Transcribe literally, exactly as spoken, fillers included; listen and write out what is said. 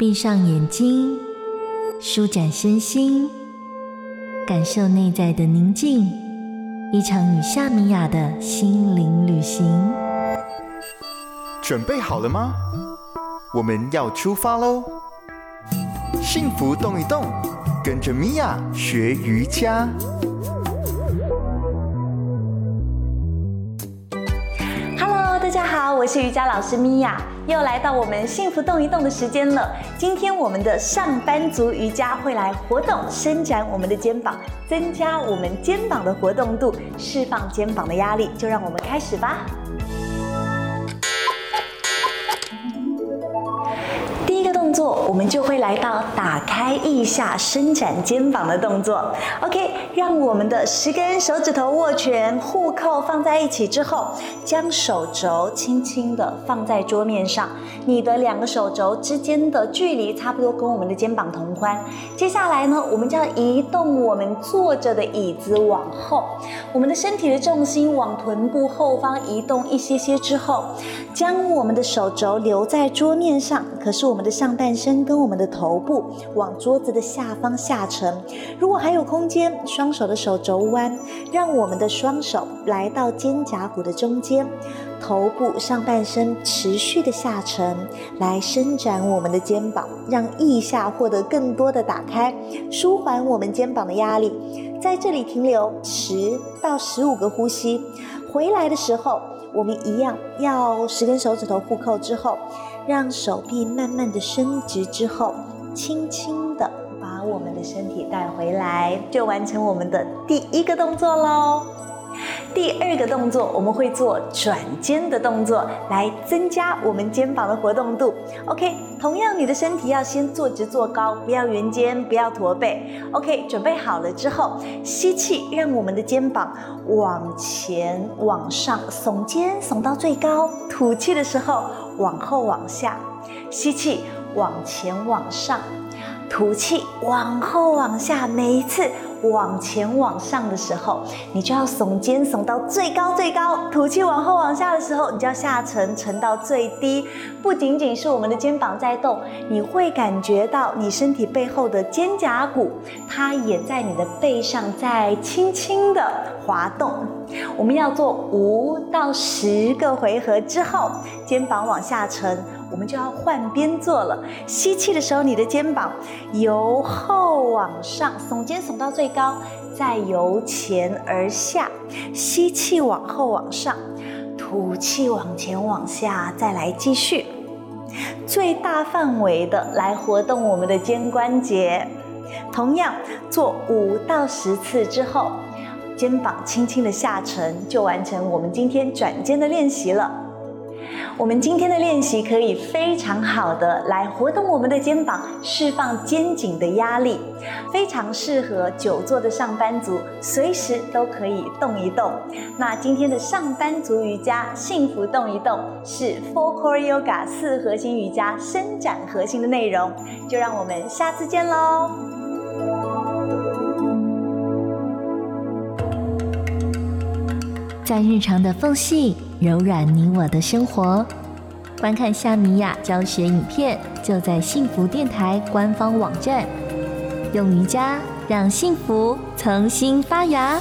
闭上眼睛，舒展身心，感受内在的宁静，一场与夏米雅的心灵旅行。准备好了吗？我们要出发喽！幸福动一动，跟着米娅学瑜伽。大家好，我是瑜伽老师米娅，又来到我们幸福动一动的时间了。今天我们的上班族瑜伽会来活动伸展我们的肩膀，增加我们肩膀的活动度，释放肩膀的压力。就让我们开始吧。第一个动作，我们就会来到打开腋下伸展肩膀的动作。 OK， 让我们的十根手指头握拳，互扣放在一起之后，将手肘轻轻的放在桌面上，你的两个手肘之间的距离差不多跟我们的肩膀同宽。接下来呢，我们就要移动我们坐着的椅子往后，我们的身体的重心往臀部后方移动一些些之后，将我们的手肘留在桌面上，可是我们我们的上半身跟我们的头部往桌子的下方下沉。如果还有空间，双手的手肘弯，让我们的双手来到肩胛骨的中间，头部上半身持续的下沉，来伸展我们的肩膀，让腋下获得更多的打开，舒缓我们肩膀的压力。在这里停留十到十五个呼吸，回来的时候我们一样要十根手指头互扣之后，让手臂慢慢的伸直之后，轻轻的把我们的身体带回来，就完成我们的第一个动作咯。第二个动作，我们会做转肩的动作，来增加我们肩膀的活动度。 OK， 同样你的身体要先坐直坐高，不要圆肩，不要驼背。 OK， 准备好了之后，吸气，让我们的肩膀往前往上耸肩，耸到最高。吐气的时候往后往下，吸气往前往上，吐气往后往下。每一次往前往上的时候，你就要耸肩耸到最高最高；吐气往后往下的时候，你就要下沉沉到最低。不仅仅是我们的肩膀在动，你会感觉到你身体背后的肩胛骨，它也在你的背上在轻轻的滑动。我们要做五到十个回合之后，肩膀往下沉，我们就要换边坐了。吸气的时候，你的肩膀由后往上耸肩耸到最高，再由前而下，吸气往后往上，吐气往前往下，再来继续，最大范围的来活动我们的肩关节。同样做五到十次之后，肩膀轻轻的下沉，就完成我们今天转肩的练习了。我们今天的练习可以非常好的来活动我们的肩膀，释放肩颈的压力，非常适合久坐的上班族，随时都可以动一动。那今天的上班族瑜伽幸福动一动是four core yoga 四核心瑜伽伸展核心的内容，就让我们下次见咯。在日常的缝隙，柔软你我的生活。观看夏米雅教学影片，就在幸福电台官方网站。用瑜伽让幸福重新发芽。